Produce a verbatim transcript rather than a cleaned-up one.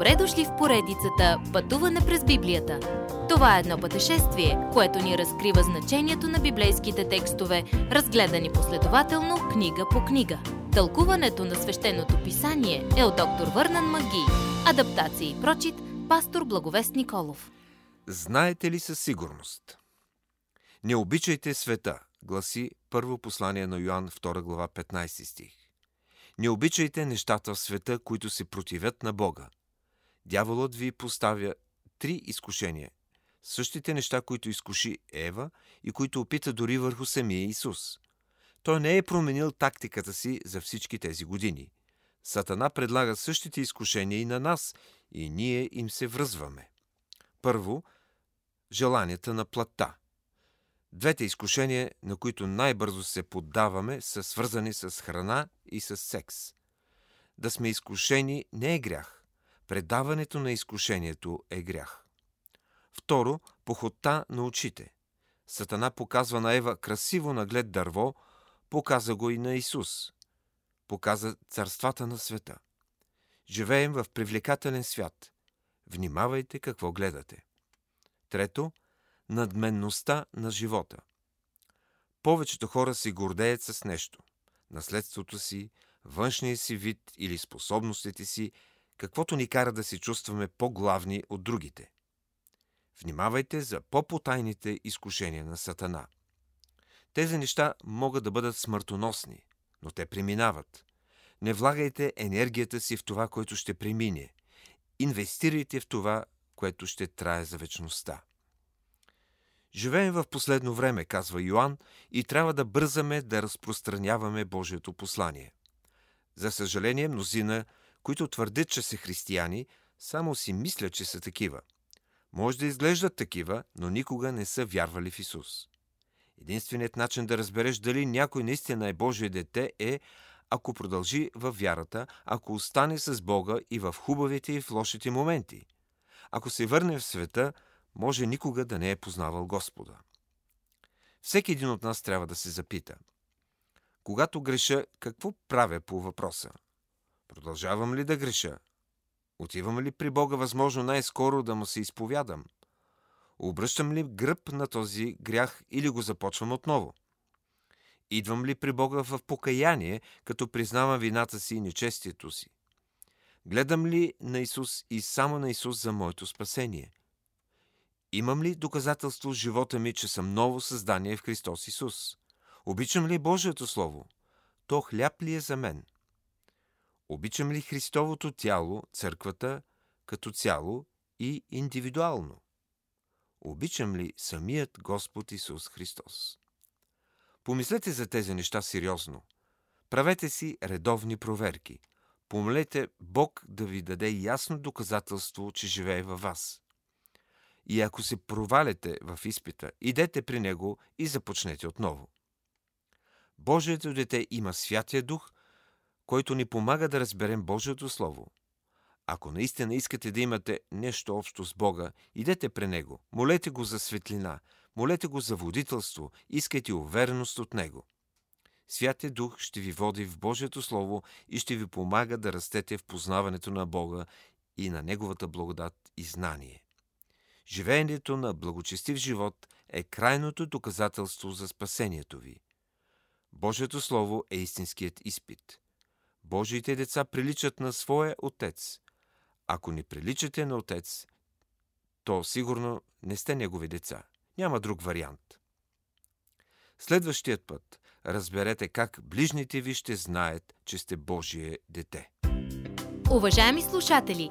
Добре дошли в поредицата «Пътуване през Библията». Това е едно пътешествие, което ни разкрива значението на библейските текстове, разгледани последователно книга по книга. Тълкуването на свещеното писание е от доктор Върнан Маги. Адаптация и прочит, пастор Благовест Николов. Знаете ли със сигурност? Не обичайте света, гласи първо послание на Йоан, втора глава, петнайсети стих. Не обичайте нещата в света, които се противят на Бога. Дяволът ви поставя три изкушения. Същите неща, които изкуши Ева и които опита дори върху самия Исус. Той не е променил тактиката си за всички тези години. Сатана предлага същите изкушения и на нас, и ние им се връзваме. Първо, желанията на плътта. Двете изкушения, на които най-бързо се поддаваме, са свързани с храна и с секс. Да сме изкушени не е грях. Предаването на изкушението е грях. Второ, похота на очите. Сатана показва на Ева красиво наглед дърво, показа го и на Исус. Показа царствата на света. Живеем в привлекателен свят. Внимавайте какво гледате. Трето, надменността на живота. Повечето хора се гордеят с нещо. Наследството си, външния си вид или способностите си, каквото ни кара да се чувстваме по-главни от другите. Внимавайте за по-потайните изкушения на Сатана. Тези неща могат да бъдат смъртоносни, но те преминават. Не влагайте енергията си в това, което ще премине. Инвестирайте в това, което ще трае за вечността. Живеем в последно време, казва Йоан, и трябва да бързаме да разпространяваме Божието послание. За съжаление, мнозина, които твърдят, че са християни, само си мислят, че са такива. Може да изглеждат такива, но никога не са вярвали в Исус. Единственият начин да разбереш дали някой наистина е Божие дете е, ако продължи във вярата, ако остане с Бога и в хубавите и в лошите моменти. Ако се върне в света, може никога да не е познавал Господа. Всеки един от нас трябва да се запита. Когато греша, какво правя по въпроса? Продължавам ли да греша? Отивам ли при Бога възможно най-скоро да му се изповядам? Обръщам ли гръб на този грях или го започвам отново? Идвам ли при Бога в покаяние, като признавам вината си и нечестието си? Гледам ли на Исус и само на Исус за моето спасение? Имам ли доказателство в живота ми, че съм ново създание в Христос Исус? Обичам ли Божието Слово? То хляб ли е за мен? Обичам ли Христовото тяло, църквата, като цяло и индивидуално? Обичам ли самият Господ Исус Христос? Помислете за тези неща сериозно. Правете си редовни проверки. Помолете Бог да ви даде ясно доказателство, че живее във вас. И ако се провалите в изпита, идете при Него и започнете отново. Божието дете има Святия Дух, който ни помага да разберем Божието Слово. Ако наистина искате да имате нещо общо с Бога, идете при Него, молете Го за светлина, молете Го за водителство, искайте увереност от Него. Святия Дух ще ви води в Божието Слово и ще ви помага да растете в познаването на Бога и на Неговата благодат и знание. Живеенето на благочестив живот е крайното доказателство за спасението ви. Божието Слово е истинският изпит. Божиите деца приличат на своя Отец. Ако не приличате на Отец, то сигурно не сте Негови деца. Няма друг вариант. Следващият път разберете как ближните ви ще знаят, че сте Божие дете. Уважаеми слушатели,